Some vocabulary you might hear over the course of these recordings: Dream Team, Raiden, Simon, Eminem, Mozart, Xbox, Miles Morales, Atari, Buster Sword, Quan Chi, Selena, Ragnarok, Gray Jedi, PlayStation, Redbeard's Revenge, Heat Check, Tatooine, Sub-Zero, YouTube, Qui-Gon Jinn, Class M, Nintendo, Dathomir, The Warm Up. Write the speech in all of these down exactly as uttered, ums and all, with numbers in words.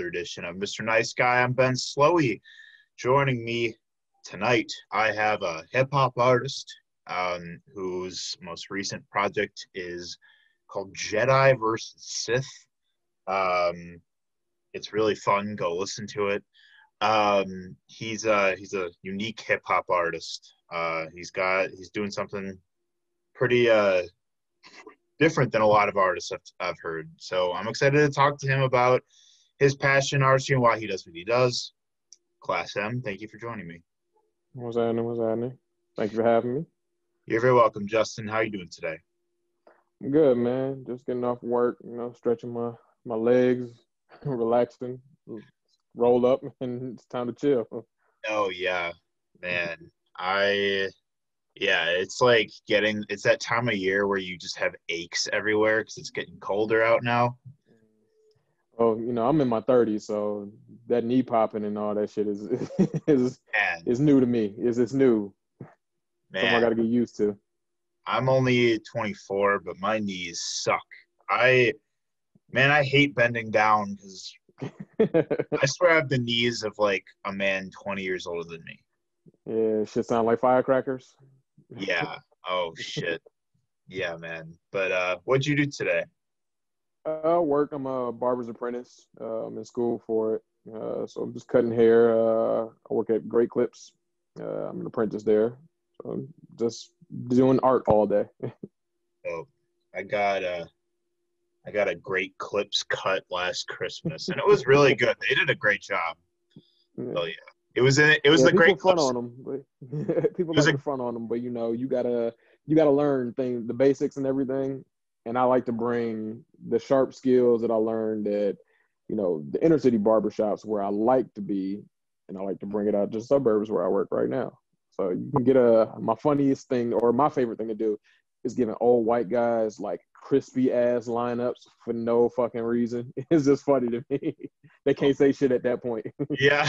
another edition of Mister Nice Guy. I'm Ben Slowey. Joining me tonight, I have a hip-hop artist um, whose most recent project is called Jedi versus Sith. Um, it's really fun. Go listen to it. Um, he's a, he's a unique hip-hop artist. Uh, he's got, he's doing something pretty uh, different than a lot of artists I've, I've heard. So I'm excited to talk to him about his passion, artistry, and why he does what he does. Class M, thank you for joining me. What's happening? What's happening? Thank you for having me. You're very welcome, Justin. How are you doing today? I'm good, man. Just getting off work, you know, stretching my, my legs, relaxing, roll up, and it's time to chill. Oh, yeah, man. I, yeah, it's like getting, it's that time of year where you just have aches everywhere because it's getting colder out now. Oh, you know, I'm in my thirties, so that knee popping and all that shit is is is new to me. Is it's new. Man. Something I gotta get used to. I'm only twenty-four, but my knees suck. I, man, I hate bending down because I swear I have the knees of like a man twenty years older than me. Yeah, shit sound like firecrackers. Yeah. Oh shit. Yeah, man. But uh, what'd you do today? Uh, work. I'm a barber's apprentice. Uh, I'm in school for it. Uh, so I'm just cutting hair. Uh, I work at Great Clips. Uh, I'm an apprentice there. So I'm just doing art all day. Oh, I got a, I got a Great Clips cut last Christmas, and it was really good. They did a great job. Yeah. So yeah, it was in, it was yeah, the Great Clips. On them, but people like a, front on them, but you know, you gotta you gotta learn things, the basics and everything. And I like to bring the sharp skills that I learned at, you know, the inner city barbershops where I like to be, and I like to bring it out to the suburbs where I work right now. So you can get a, my funniest thing or my favorite thing to do is giving old white guys like crispy ass lineups for no fucking reason. It's just funny to me. They can't say shit at that point. Yeah.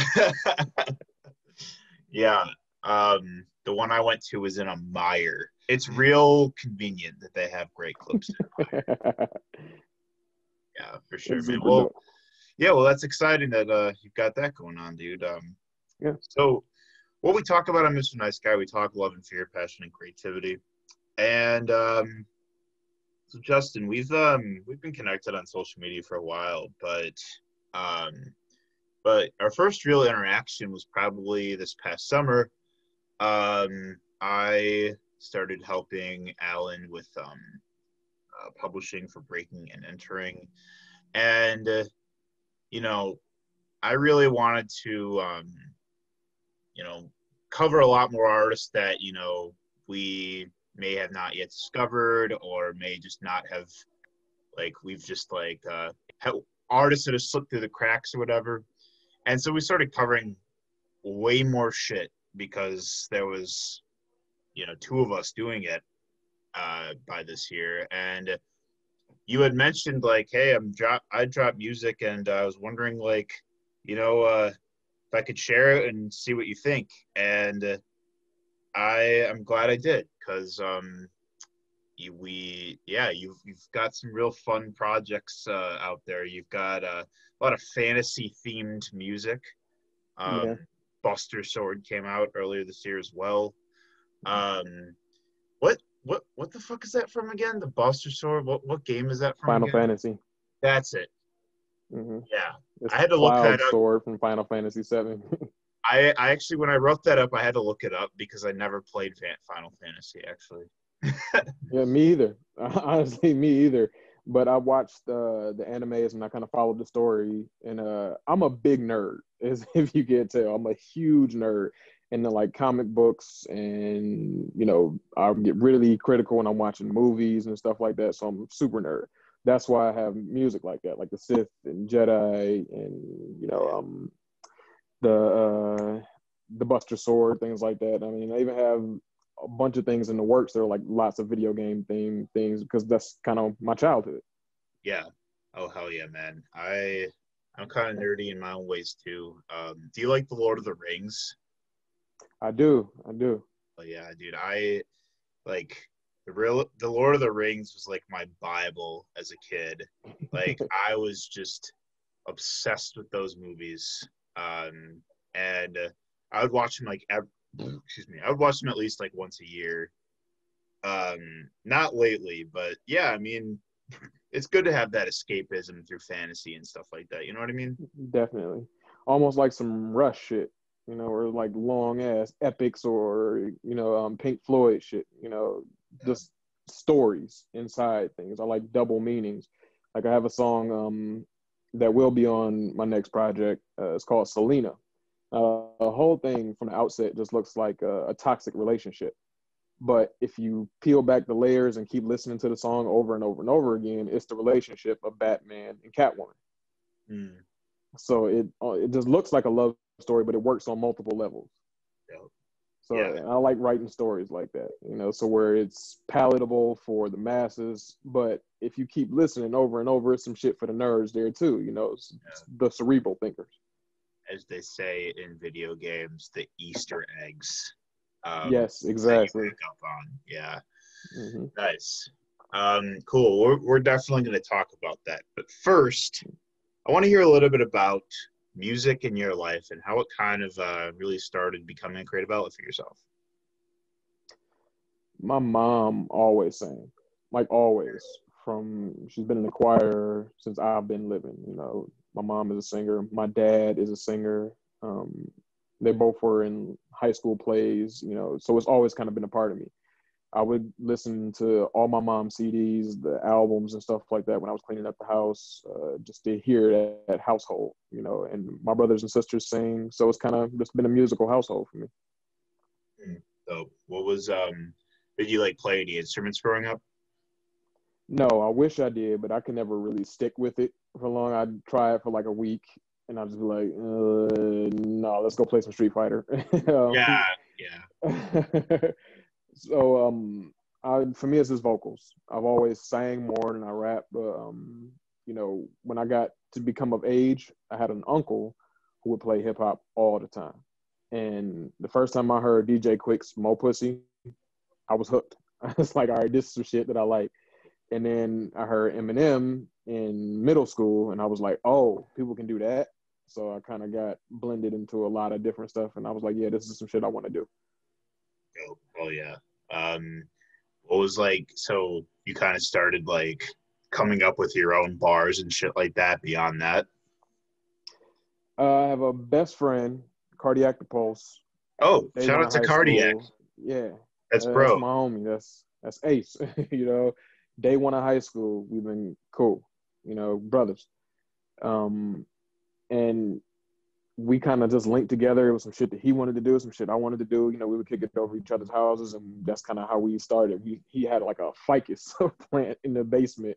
Yeah. Um, the one I went to was in a mire. It's real convenient that they have Great Clips in a mire. Yeah, for sure, man. Well, yeah, well, that's exciting that uh, you've got that going on, dude. Um, yeah. So what we talk about on Mister Nice Guy, we talk love and fear, passion and creativity. And um, so Justin, we've um, we've been connected on social media for a while, but um, but our first real interaction was probably this past summer. Um, I started helping Alan with um, uh, publishing for Breaking and Entering, and uh, you know, I really wanted to, um, you know, cover a lot more artists that you know we may have not yet discovered, or may just not have, like we've just like uh, artists that have slipped through the cracks or whatever, and so we started covering way more shit. Because there was, you know, two of us doing it uh, by this year, and you had mentioned like, "Hey, I'm drop. I drop music, and uh, I was wondering, like, you know, uh, if I could share it and see what you think." And uh, I am glad I did, because um, you, we, yeah, you've you've got some real fun projects uh, out there. You've got uh, a lot of fantasy themed music. Um, yeah. Buster Sword came out earlier this year as well. Um, what what what the fuck is that from again? The Buster Sword. What what game is that from? Final again? Fantasy. That's it. Mm-hmm. Yeah, it's I had to look that up. Sword from Final Fantasy seven. I I actually when I wrote that up, I had to look it up because I never played Final Fantasy actually. Yeah, me either. Honestly, me either. But I watched uh, the animes and I kind of followed the story. And uh, I'm a big nerd, as if you can tell. I'm a huge nerd in the like comic books, and you know, I get really critical when I'm watching movies and stuff like that. So I'm a super nerd. That's why I have music like that, like the Sith and Jedi, and you know, um, the uh, the Buster Sword, things like that. I mean, I even have a bunch of things in the works. There are like lots of video game theme things because that's kind of my childhood. Yeah. Oh hell yeah, man. I I'm kind of nerdy in my own ways too. Um, do you like the Lord of the Rings? I do. I do. Oh yeah, dude. I like the real the Lord of the Rings was like my Bible as a kid. Like I was just obsessed with those movies. Um, and uh, I would watch them like, every, excuse me, I would watch them at least like once a year. Um, not lately, but yeah, I mean, it's good to have that escapism through fantasy and stuff like that. You know what I mean? Definitely. Almost like some Rush shit, you know, or like long ass epics or, you know, um, Pink Floyd shit, you know, yeah. Just stories inside things. I like double meanings. Like I have a song um, that will be on my next project. Uh, it's called Selena. Uh, the whole thing from the outset just looks like a, a toxic relationship. But if you peel back the layers and keep listening to the song over and over and over again, it's the relationship of Batman and Catwoman. Mm. So it it just looks like a love story, but it works on multiple levels. Dope. So yeah. I like writing stories like that, you know, so where it's palatable for the masses. But if you keep listening over and over, it's some shit for the nerds there too, you know, yeah. The cerebral thinkers. As they say in video games, the Easter eggs. Um, yes, exactly. Up on. Yeah. Mm-hmm. Nice. Um, cool. We're, we're definitely going to talk about that. But first, I want to hear a little bit about music in your life and how it kind of uh, really started becoming a creative outlet for yourself. My mom always sang, like always. From she's been in the choir since I've been living. You know, my mom is a singer. My dad is a singer. Um, They both were in high school plays, you know, so it's always kind of been a part of me. I would listen to all my mom's C Ds, the albums and stuff like that when I was cleaning up the house, uh, just to hear that, that household, you know, and my brothers and sisters sing. So it's kind of just been a musical household for me. So what was, um, did you like play any instruments growing up? No, I wish I did, but I could never really stick with it for long. I'd try it for like a week. And I'll just be like, uh, no, let's go play some Street Fighter. um, yeah, yeah. so um, I, for me, it's just vocals. I've always sang more than I rap. But, um, you know, when I got to become of age, I had an uncle who would play hip hop all the time. And the first time I heard D J Quick's Mo Pussy, I was hooked. I was like, all right, this is some shit that I like. And then I heard Eminem in middle school, and I was like, oh, people can do that. So I kind of got blended into a lot of different stuff, and I was like, yeah, this is some shit I want to do. Oh, oh yeah. Um, what was like, so you kind of started like coming up with your own bars and shit like that beyond that? Uh, I have a best friend, Cardiac Pulse. Oh, they shout out to Cardiac. School. Yeah. That's uh, bro. That's my homie. That's, that's Ace, you know. Day one of high school, we've been cool, you know, brothers. Um, and we kind of just linked together. It was some shit that he wanted to do, some shit I wanted to do. You know, we would kick it over each other's houses, and that's kind of how we started. We He had like a ficus plant in the basement,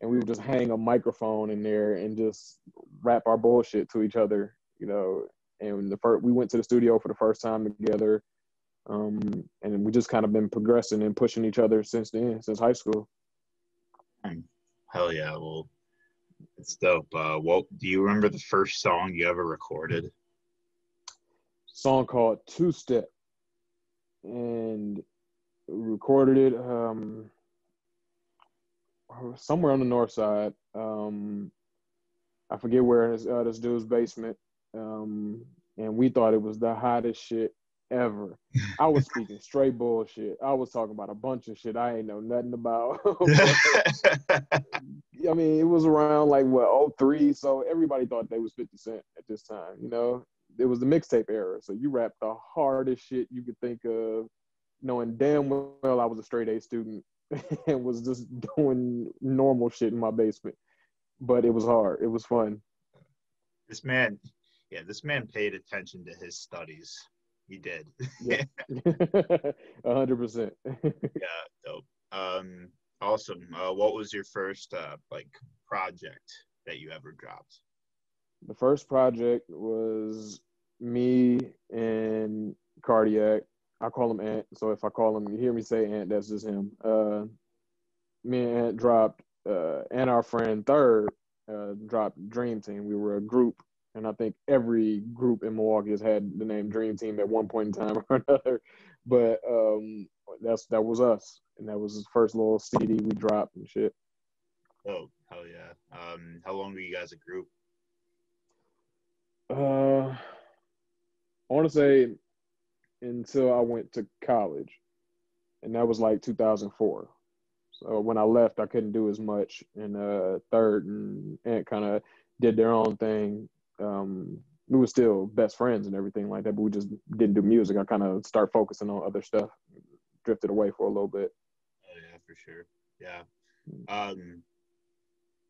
and we would just hang a microphone in there and just rap our bullshit to each other, you know. And the first, we went to the studio for the first time together, um, and we just kind of been progressing and pushing each other since then, since high school. Hell yeah, well, it's dope. Uh, well, do you remember the first song you ever recorded? Song called Two Step. And we recorded it um, somewhere on the north side. Um, I forget where, in uh, this dude's basement. Um, and we thought it was the hottest shit ever. I was speaking straight bullshit. I was talking about a bunch of shit I ain't know nothing about. I mean, it was around like what, oh three, so everybody thought they was fifty cent at this time, you know. It was the mixtape era, so you rapped the hardest shit you could think of, knowing damn well I was a straight A student and was just doing normal shit in my basement. But it was hard. It was fun. This man, yeah, this man paid attention to his studies. He did. Yeah. one hundred percent. Yeah, dope. Um, awesome. Uh, what was your first, uh, like, project that you ever dropped? The first project was me and Cardiac. I call him Ant, so if I call him, you hear me say Ant, that's just him. Uh, me and Ant dropped, uh, and our friend Third uh, dropped Dream Team. We were a group. And I think every group in Milwaukee has had the name Dream Team at one point in time or another. But um, that's that was us. And that was the first little C D we dropped and shit. Oh, hell yeah. Um, how long were you guys a group? want to say until I went to college, and that was like two thousand four. So when I left, I couldn't do as much in uh, third, and, and kind of did their own thing. Um, we were still best friends and everything like that, but we just didn't do music. I kind of started focusing on other stuff, drifted away for a little bit. Oh, yeah, for sure. Yeah. Um,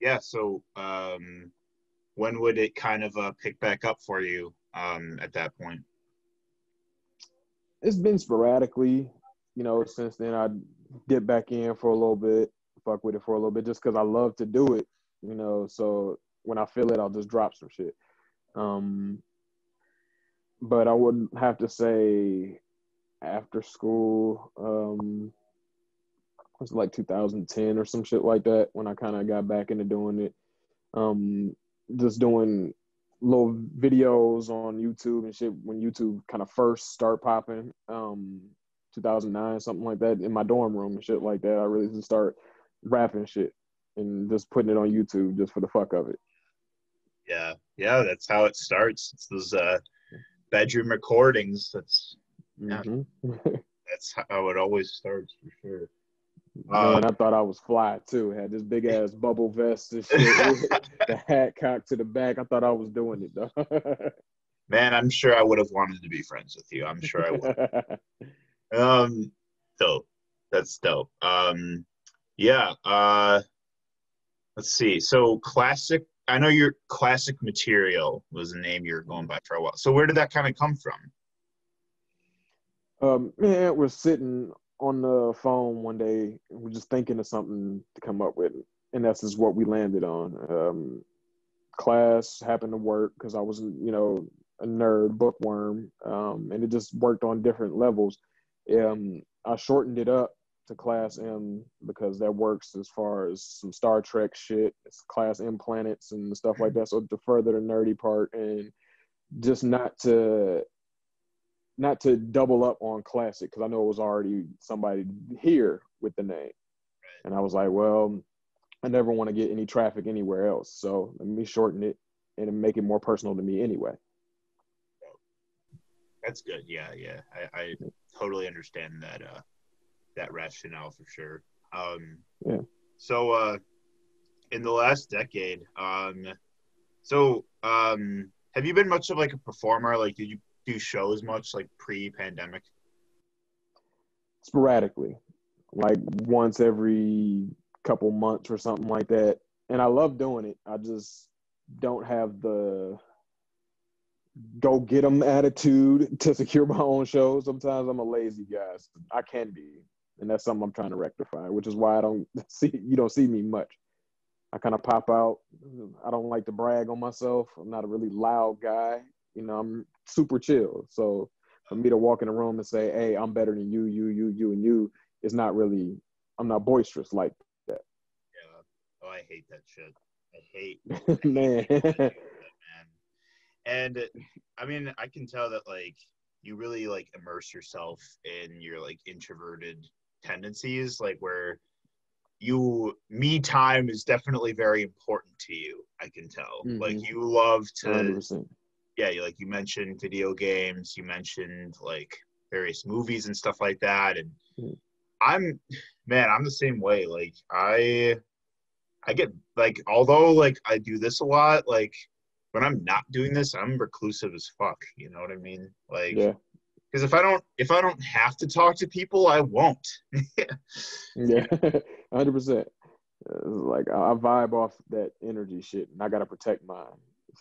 yeah, so um, when would it kind of uh, pick back up for you um, at that point? It's been sporadically, you know, since then. I dip back in for a little bit, fuck with it for a little bit, just because I love to do it, you know, so when I feel it, I'll just drop some shit. Um, but I wouldn't have to say after school, um, it was like two thousand ten or some shit like that, when I kind of got back into doing it. Um, just doing little videos on YouTube and shit when YouTube kind of first start popping, um, two thousand nine, something like that, in my dorm room and shit like that. I really just start rapping shit and just putting it on YouTube just for the fuck of it. Yeah, yeah, that's how it starts. It's those uh, bedroom recordings. That's mm-hmm. yeah, that's how it always starts, for sure. Um, Man, I thought I was fly too. I had this big ass bubble vest and shit, the hat cocked to the back. I thought I was doing it though. Man, I'm sure I would have wanted to be friends with you. I'm sure I would. Um, dope. That's dope. Um, yeah. Uh, let's see. So classic. I know your classic material was the name you were going by for a while. So where did that kind of come from? Um, man, we're sitting on the phone one day. And we're just thinking of something to come up with, and that's just what we landed on. Um, class happened to work because I was, you know, a nerd, bookworm, um, and it just worked on different levels. Um, I shortened it up to Class M because that works as far as some Star Trek shit. It's Class M planets and stuff like that. So to further the nerdy part, and just not to not to double up on classic, because I know it was already somebody here with the name. And I was like, well, I never want to get any traffic anywhere else. So let me shorten it and make it more personal to me anyway. That's good. Yeah, yeah. I, I totally understand that uh, that rationale for sure. Um, yeah. So uh, in the last decade, um, so um, have you been much of like a performer? Like, did you do shows much like pre-pandemic? Sporadically, like once every couple months or something like that. And I love doing it. I just don't have the go get them attitude to secure my own show. Sometimes I'm a lazy guy. So I can be, and that's something I'm trying to rectify, which is why I don't see you don't see me much. I kind of pop out. I don't like to brag on myself. I'm not a really loud guy. You know, I'm super chill. So for me to walk in a room and say, "Hey, I'm better than you, you, you, you, and you," is not really. I'm not boisterous like that. Yeah. Oh, I hate that shit. I hate. I hate man. That. And I mean, I can tell that like you really like immerse yourself in your like introverted tendencies, like where you me time is definitely very important to you. I can tell mm-hmm. like you love to, one hundred percent. Yeah. You, like you mentioned video games, you mentioned like various movies and stuff like that. And mm-hmm. I'm man, I'm the same way. Like I, I get like although like I do this a lot, like. When I'm not doing this, I'm reclusive as fuck. You know what I mean? Like, because yeah. if I don't, if I don't have to talk to people, I won't. Yeah, hundred percent. Like I vibe off that energy shit, and I gotta protect mine.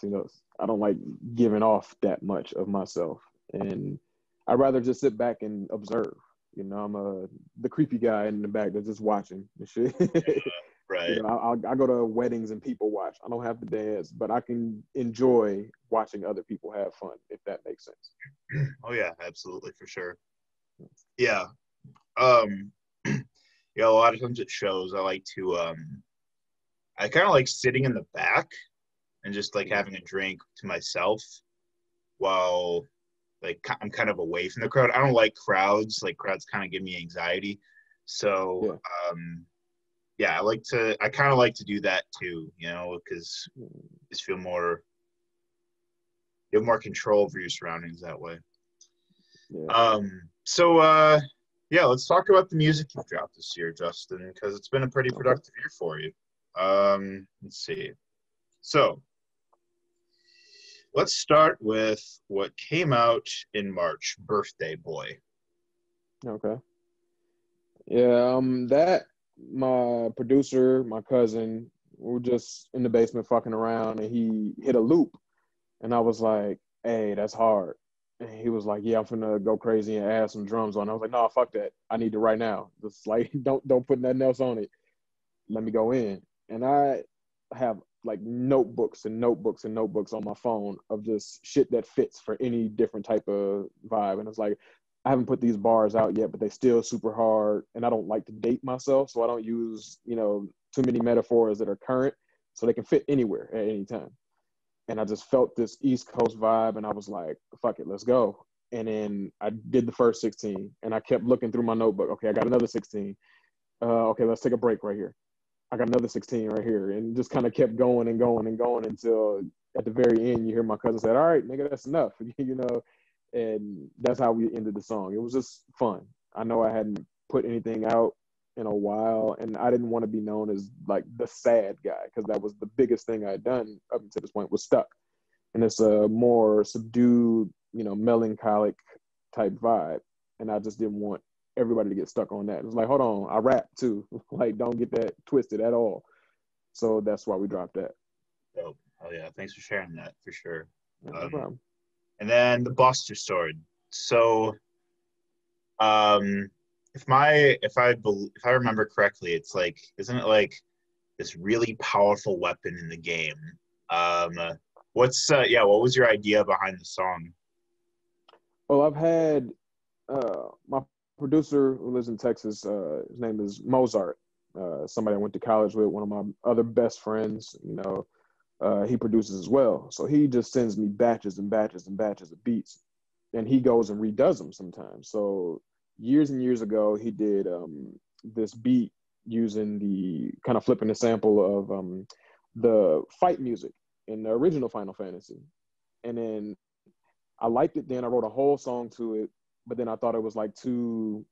You know, I don't like giving off that much of myself, and I'd rather just sit back and observe. You know, I'm a the creepy guy in the back that's just watching and shit. Yeah. Right. You know, I, I go to weddings and people watch. I don't have to dance, but I can enjoy watching other people have fun, if that makes sense. Oh, yeah, absolutely, for sure. Yeah. Um, yeah, a lot of times at shows, I like to, um, I kind of like sitting in the back and just like having a drink to myself while like I'm kind of away from the crowd. I don't like crowds. Like crowds kind of give me anxiety. So, yeah. um Yeah, I like to. I kind of like to do that too, you know, because just feel more, you have more control over your surroundings that way. Yeah. Um, so, uh, yeah, let's talk about the music you've dropped this year, Justin, because it's been a pretty productive year for you. Um, let's see. So, let's start with what came out in March, Birthday Boy. Okay. Yeah, um, that, my producer, my cousin, we were just in the basement fucking around, and he hit a loop. And I was like, hey, that's hard. And he was like, yeah, I'm finna go crazy and add some drums on. I was like, no, fuck that. I need it right now. Just like, don't don't put nothing else on it. Let me go in. And I have like notebooks and notebooks and notebooks on my phone of just shit that fits for any different type of vibe. And it's like, I haven't put these bars out yet, but they still super hard. And I don't like to date myself, so I don't use, you know, too many metaphors that are current, so they can fit anywhere at any time. And I just felt this East Coast vibe, and I was like, fuck it, let's go. And then I did the first sixteen, and I kept looking through my notebook. Okay, I got another sixteen. Uh, okay, let's take a break right here. I got another sixteen right here, and just kind of kept going and going and going until at the very end, you hear my cousin said, all right, nigga, that's enough, you know? And that's how we ended the song. It was just fun. I know I hadn't put anything out in a while, and I didn't want to be known as like the sad guy, because that was the biggest thing I had done up until this point, was Stuck. And it's a more subdued, you know, melancholic type vibe, and I just didn't want everybody to get stuck on that. It was like, hold on, I rap too. Like, don't get that twisted at all. So that's why we dropped that. Oh, oh yeah, thanks for sharing that, for sure. Yeah, um, no problem. And then the Buster Sword. So, um, if my if I if I remember correctly, it's like, isn't it like this really powerful weapon in the game? Um, what's uh, yeah? What was your idea behind the song? Well, I've had uh, my producer who lives in Texas. Uh, his name is Mozart. Uh, somebody I went to college with. One of my other best friends. You know. Uh, he produces as well. So he just sends me batches and batches and batches of beats, and he goes and redoes them sometimes. So years and years ago, he did um, this beat using the kind of flipping the sample of um, the fight music in the original Final Fantasy. And then I liked it then. I wrote a whole song to it, but then I thought it was like too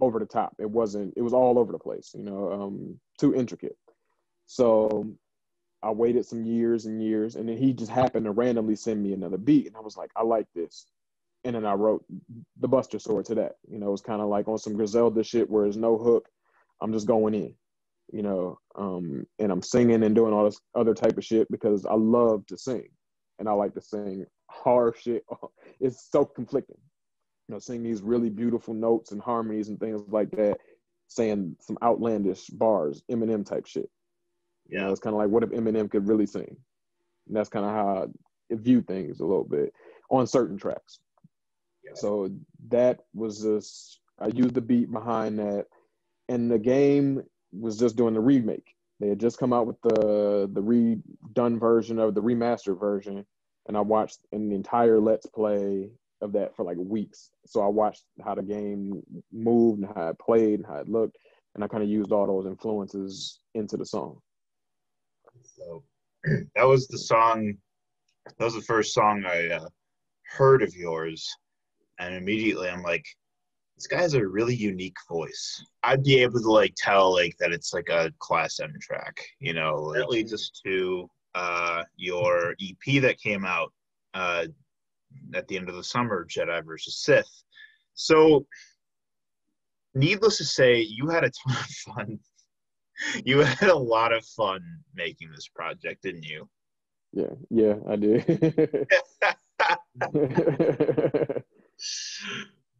over the top. It wasn't, it was all over the place, you know, um, too intricate. So I waited some years and years, and then he just happened to randomly send me another beat, and I was like, I like this. And then I wrote the Buster Sword to that. You know, it was kind of like on some Griselda shit where there's no hook. I'm just going in, you know, um, and I'm singing and doing all this other type of shit because I love to sing, and I like to sing hard shit. It's so conflicting, you know, singing these really beautiful notes and harmonies and things like that, saying some outlandish bars, Eminem type shit. Yeah, you know, it's kind of like, what if Eminem could really sing? And that's kind of how I view things a little bit on certain tracks. Yeah. So that was just, I used the beat behind that. And the game was just doing the remake. They had just come out with the, the redone version of the remastered version. And I watched an entire Let's Play of that for like weeks. So I watched how the game moved and how it played and how it looked. And I kind of used all those influences into the song. So that was the song, that was the first song I uh, heard of yours. And immediately I'm like, this guy has a really unique voice. I'd be able to like tell like that it's like a Class M track, you know. Like, that leads us to uh, your E P that came out uh, at the end of the summer, Jedi versus Sith. So needless to say, you had a ton of fun. You had a lot of fun making this project, didn't you? Yeah, yeah, I did.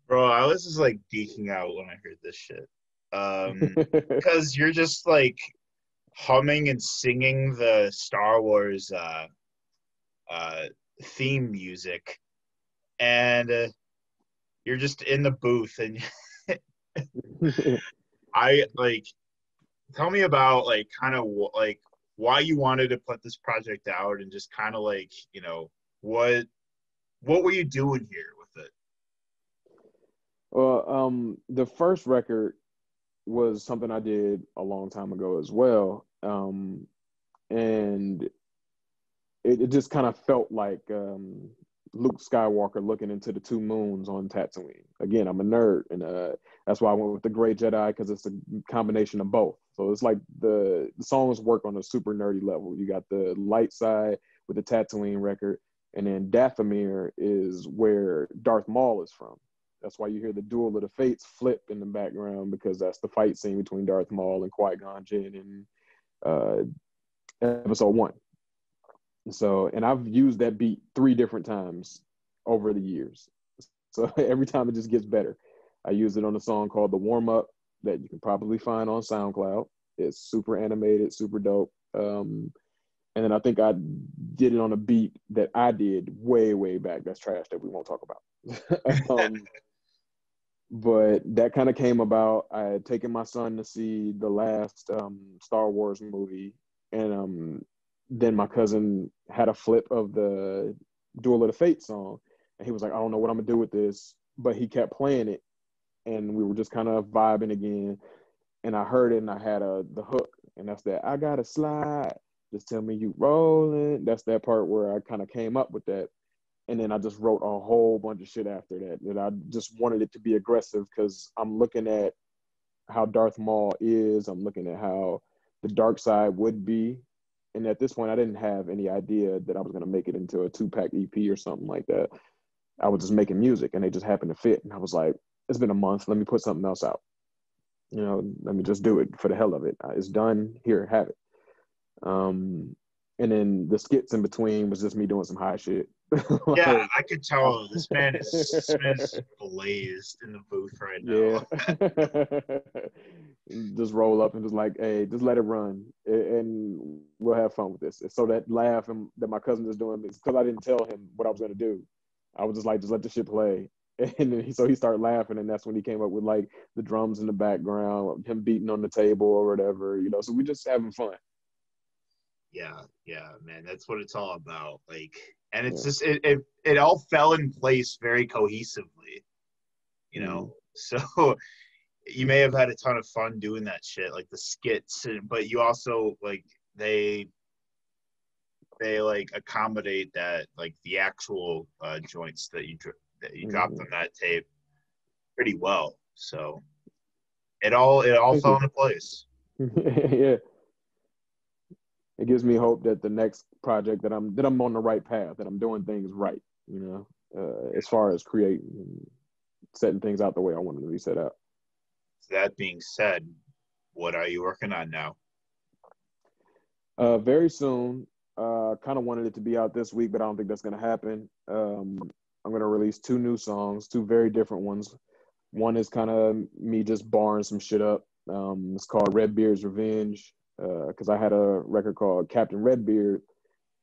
Bro, I was just like geeking out when I heard this shit. Um, because you're just like humming and singing the Star Wars uh, uh, theme music. And uh, you're just in the booth. And I like... Tell me about, like, kind of, like, why you wanted to put this project out, and just kind of, like, you know, what what were you doing here with it? Well, um, the first record was something I did a long time ago as well. Um, and it, it just kind of felt like um, Luke Skywalker looking into the two moons on Tatooine. Again, I'm a nerd, and uh, that's why I went with the Gray Jedi, because it's a combination of both. So it's like the, the songs work on a super nerdy level. You got the light side with the Tatooine record, and then Dathomir is where Darth Maul is from. That's why you hear the Duel of the Fates flip in the background, because that's the fight scene between Darth Maul and Qui-Gon Jinn in uh, episode one. So, and I've used that beat three different times over the years. So every time it just gets better. I use it on a song called The Warm Up that you can probably find on SoundCloud. It's super animated, super dope. Um, and then I think I did it on a beat that I did way, way back. That's trash that we won't talk about. um, but that kind of came about. I had taken my son to see the last um, Star Wars movie, and um, then my cousin had a flip of the Duel of the Fates song, and he was like, I don't know what I'm gonna do with this, but he kept playing it, and we were just kind of vibing again, and I heard it, and I had a the hook, and that's that, I gotta slide, just tell me you rolling. That's that part where I kind of came up with that, and then I just wrote a whole bunch of shit after that, that I just wanted it to be aggressive, because I'm looking at how Darth Maul is, I'm looking at how the dark side would be. And at this point, I didn't have any idea that I was going to make it into a two-pack E P or something like that. I was just making music, and they just happened to fit. And I was like, it's been a month. Let me put something else out. You know, let me just do it for the hell of it. It's done. Here, have it. Um, and then the skits in between was just me doing some high shit. Like, yeah, I could tell. This man is, this man is blazed in the booth right now. Yeah. Just roll up and just like, hey, just let it run, and we'll have fun with this. And so that laugh and that my cousin is doing, it's because I didn't tell him what I was going to do. I was just like, just let the shit play. And then he, so he started laughing, and that's when he came up with like the drums in the background, him beating on the table or whatever, you know. So we just having fun. Yeah, yeah, man, that's what it's all about. Like, and it's yeah. just it, it it all fell in place very cohesively, you know. Mm-hmm. So you may have had a ton of fun doing that shit, like the skits, but you also like they they like accommodate that, like the actual uh, joints that you dr- that you mm-hmm. dropped on that tape pretty well. So it all it all Thank fell you. into place. Yeah. It gives me hope that the next project that I'm that I'm on the right path, that I'm doing things right, you know, uh, as far as creating and setting things out the way I want them to be set out. That being said, what are you working on now? Uh, very soon. Uh, kind of wanted it to be out this week, but I don't think that's going to happen. Um, I'm going to release two new songs, two very different ones. One is kind of me just barring some shit up. Um, it's called Redbeard's Revenge. Because uh, I had a record called Captain Redbeard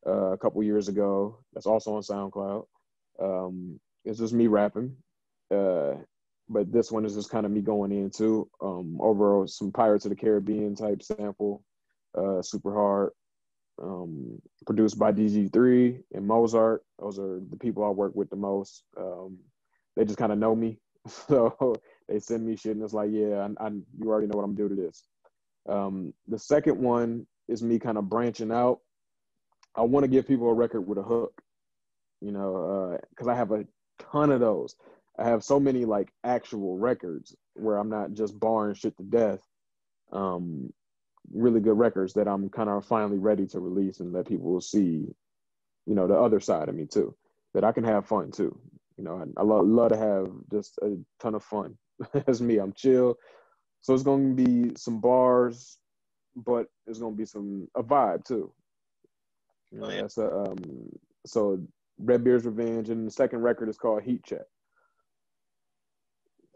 uh, a couple years ago. That's also on SoundCloud. Um, it's just me rapping. Uh, but this one is just kind of me going in too, um, over some Pirates of the Caribbean type sample, uh, super hard, um, produced by D G three and Mozart. Those are the people I work with the most. Um, they just kind of know me. So they send me shit and it's like, yeah, I, I, you already know what I'm doing to this. Um, the second one is me kind of branching out. I want to give people a record with a hook, you know, because uh, I have a ton of those. I have so many like actual records where I'm not just barring shit to death. Um, really good records that I'm kind of finally ready to release and let people see, you know, the other side of me too, that I can have fun too. You know, I, I love, love to have just a ton of fun. That's me. I'm chill. So it's going to be some bars, but it's going to be some a vibe too. You know, oh, yeah. That's a, um, so Redbeard's Revenge, and the second record is called Heat Check.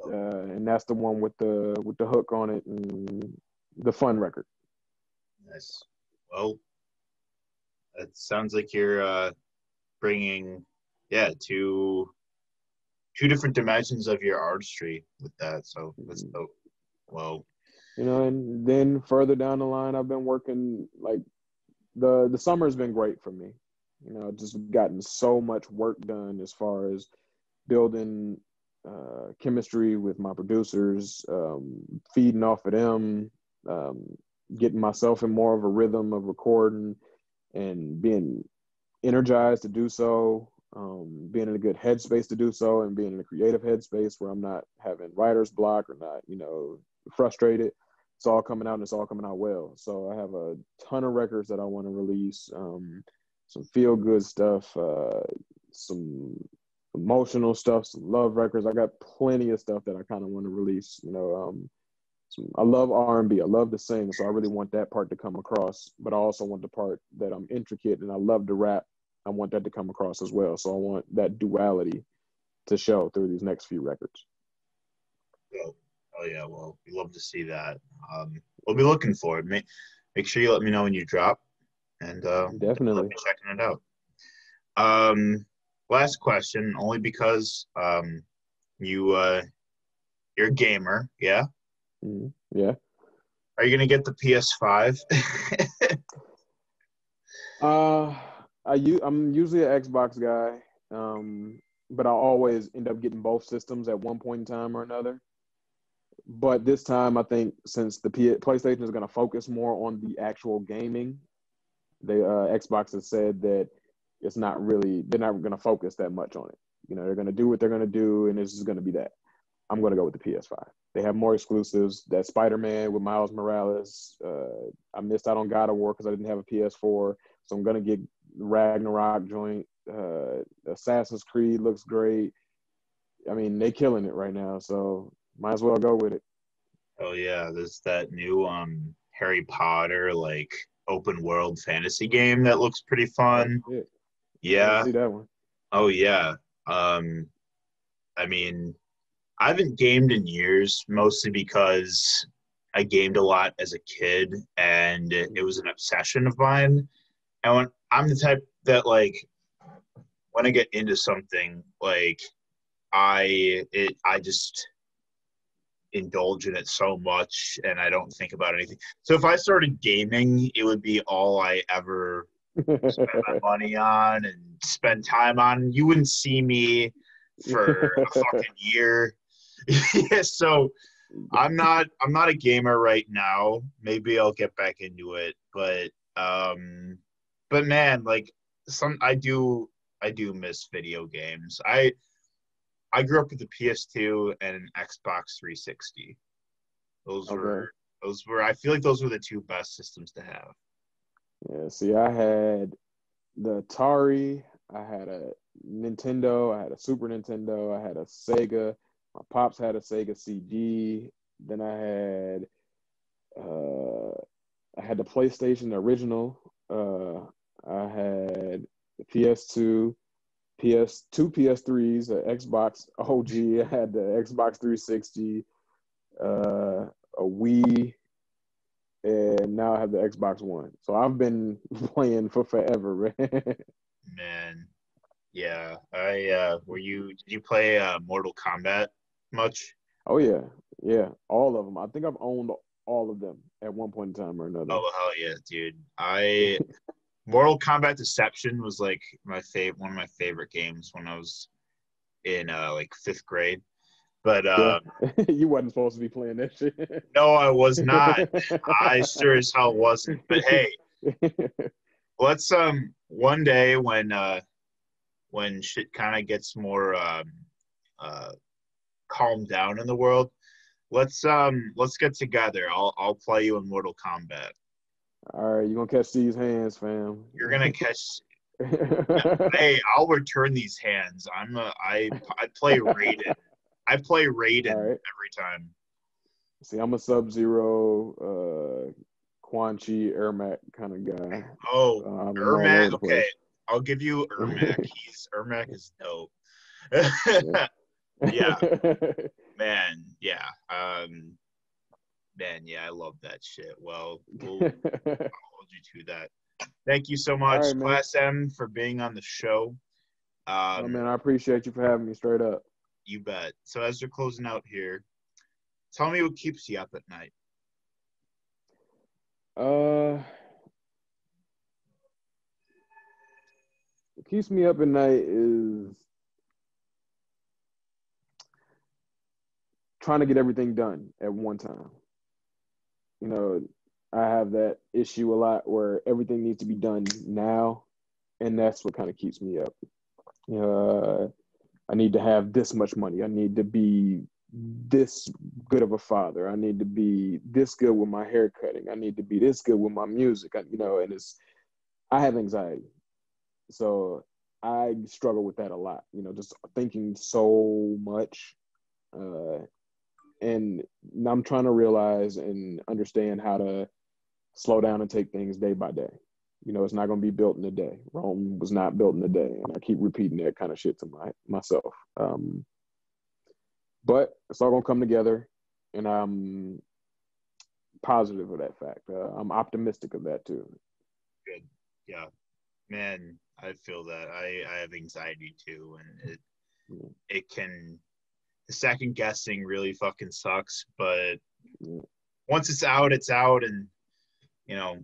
Uh, and that's the one with the with the hook on it and the fun record. Nice. Well, it sounds like you're uh, bringing, yeah, two two different dimensions of your artistry with that. So that's mm-hmm. dope. Well, you know, and then further down the line, I've been working like the the summer's been great for me. You know, I've just gotten so much work done as far as building uh, chemistry with my producers, um, feeding off of them, um, getting myself in more of a rhythm of recording and being energized to do so. um, being in a good headspace to do so, and being in a creative headspace where I'm not having writer's block or not, you know, frustrated. It's all coming out and it's all coming out well. So I have a ton of records that I want to release, um, some feel good stuff, uh, some emotional stuff, some love records. I got plenty of stuff that I kind of want to release, you know. Um, I love R and B. I love to sing, so I really want that part to come across. But I also want the part that I'm intricate and I love to rap. I want that to come across as well. So I want that duality to show through these next few records. Oh, oh yeah. Well, we love to see that. Um, we'll be looking for it. Make, make sure you let me know when you drop, and uh, definitely be checking it out. Um, last question, only because um, you uh, you're a gamer, yeah. Mm-hmm. Yeah. Are you gonna get the P S five? uh, I u- I'm usually an Xbox guy, um, but I always end up getting both systems at one point in time or another. But this time, I think since the P- PlayStation is gonna focus more on the actual gaming, the uh, Xbox has said that it's not really they're not gonna focus that much on it. You know, they're gonna do what they're gonna do, and it's just gonna be that. I'm going to go with the P S five. They have more exclusives. That Spider-Man with Miles Morales. Uh, I missed out on God of War because I didn't have a P S four. So I'm going to get Ragnarok joint. Uh, Assassin's Creed looks great. I mean, they're killing it right now. So might as well go with it. Oh, yeah. There's that new um, Harry Potter, like, open world fantasy game that looks pretty fun. Yeah. yeah. I see that one. Oh, yeah. Um, I mean... I haven't gamed in years, mostly because I gamed a lot as a kid, and it was an obsession of mine. And when, I'm the type that, like, when I get into something, like, I it, I just indulge in it so much, and I don't think about anything. So if I started gaming, it would be all I ever spent my money on and spend time on. You wouldn't see me for a fucking year. Yeah, so I'm not I'm not a gamer right now. Maybe I'll get back into it, but um, but man, like some I do I do miss video games. I I grew up with the P S two and an Xbox three sixty. Those okay. were those were I feel like those were the two best systems to have. Yeah. See, I had the Atari. I had a Nintendo. I had a Super Nintendo. I had a Sega. My pops had a Sega C D. Then I had, uh, I had the PlayStation, the original. Uh, I had the P S two, P S two P S threes, the Xbox O G. I had the Xbox three sixty, uh, a Wii, and now I have the Xbox One. So I've been playing for forever, man. Man. Yeah, I uh, were you? Did you play uh, Mortal Kombat much? Oh yeah, yeah, all of them. I think I've owned all of them at one point in time or another. Oh hell yeah, dude! I Mortal Kombat Deception was like my fav- one of my favorite games when I was in uh, like fifth grade. But uh, yeah. You wasn't supposed to be playing that shit. No, I was not. I sure as hell wasn't. But hey, let's um one day when uh. when shit kind of gets more um, uh, calmed down in the world, let's um, let's get together. I'll I'll play you in Mortal Kombat. All right, you're going to catch these hands, fam. You're going to catch... Hey, I'll return these hands. I'm a, I, I play Raiden. I play Raiden right. Every time. See, I'm a Sub-Zero, uh, Quan Chi, Ermac kind of guy. Oh, um, Ermac, okay. I'll give you Ermac. He's Ermac is dope. Yeah, man. Yeah, um, man. Yeah, I love that shit. Well, we'll I'll hold you to that. Thank you so much, right, Class M, for being on the show. Um, oh, man, I appreciate you for having me. Straight up. You bet. So as you're closing out here, tell me what keeps you up at night. Uh. What keeps me up at night is trying to get everything done at one time. You know, I have that issue a lot where everything needs to be done now, and that's what kind of keeps me up. Uh, I need to have this much money. I need to be this good of a father. I need to be this good with my hair cutting. I need to be this good with my music. I, you know, and it's, I have anxiety. So I struggle with that a lot, you know, just thinking so much. Uh, and I'm trying to realize and understand how to slow down and take things day by day. You know, it's not going to be built in a day. Rome was not built in a day. And I keep repeating that kind of shit to my myself. Um, but it's all going to come together. And I'm positive of that fact. Uh, I'm optimistic of that, too. Good. Yeah. Man, I feel that. I, I have anxiety, too. And it, yeah. it can... The second guessing really fucking sucks. But yeah. once it's out, it's out. And, you know...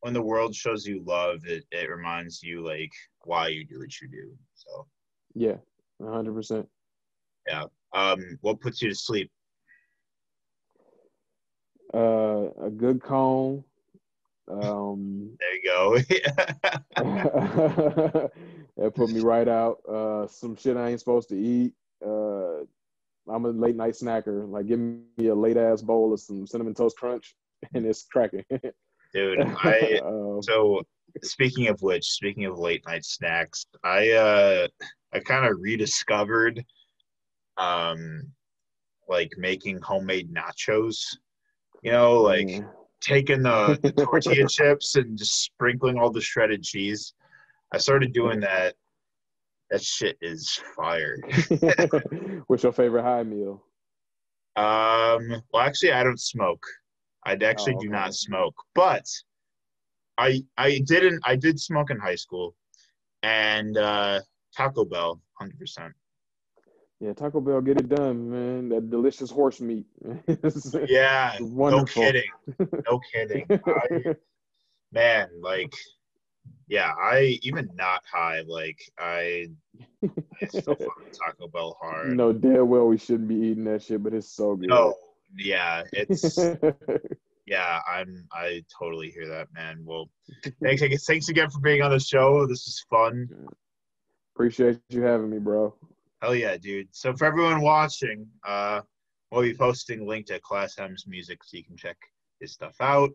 When the world shows you love, it, it reminds you, like, why you do what you do. So, yeah, one hundred percent. Yeah. Um, what puts you to sleep? Uh, a good cone. Um, there you go. That put me right out. Uh, some shit I ain't supposed to eat. Uh, I'm a late-night snacker. Like, give me a late-ass bowl of some Cinnamon Toast Crunch, and it's cracking. Dude, I, so speaking of which, speaking of late night snacks, I, uh, I kind of rediscovered, um, like making homemade nachos, you know, like mm. taking the, the tortilla chips and just sprinkling all the shredded cheese. I started doing that. That shit is fire. What's your favorite high meal? Um, well, actually I don't smoke. I actually oh, okay. do not smoke, but I I didn't I did smoke in high school, and uh, Taco Bell, hundred percent. Yeah, Taco Bell, get it done, man. That delicious horse meat. Yeah, no kidding, no kidding. I, man, like, yeah, I even not high, like I, I still fucking Taco Bell hard. No, damn well we shouldn't be eating that shit, but it's so good. No. Yeah, it's yeah. I'm I totally hear that, man. Well, thanks, thanks again for being on the show. This is fun. Appreciate you having me, bro. Hell yeah, dude. So for everyone watching, uh, we'll be posting a link to Class M's music so you can check his stuff out.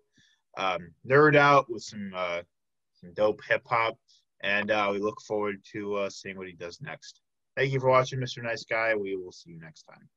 Um, nerd out with some uh, some dope hip hop, and uh, we look forward to uh, seeing what he does next. Thank you for watching, Mister Nice Guy. We will see you next time.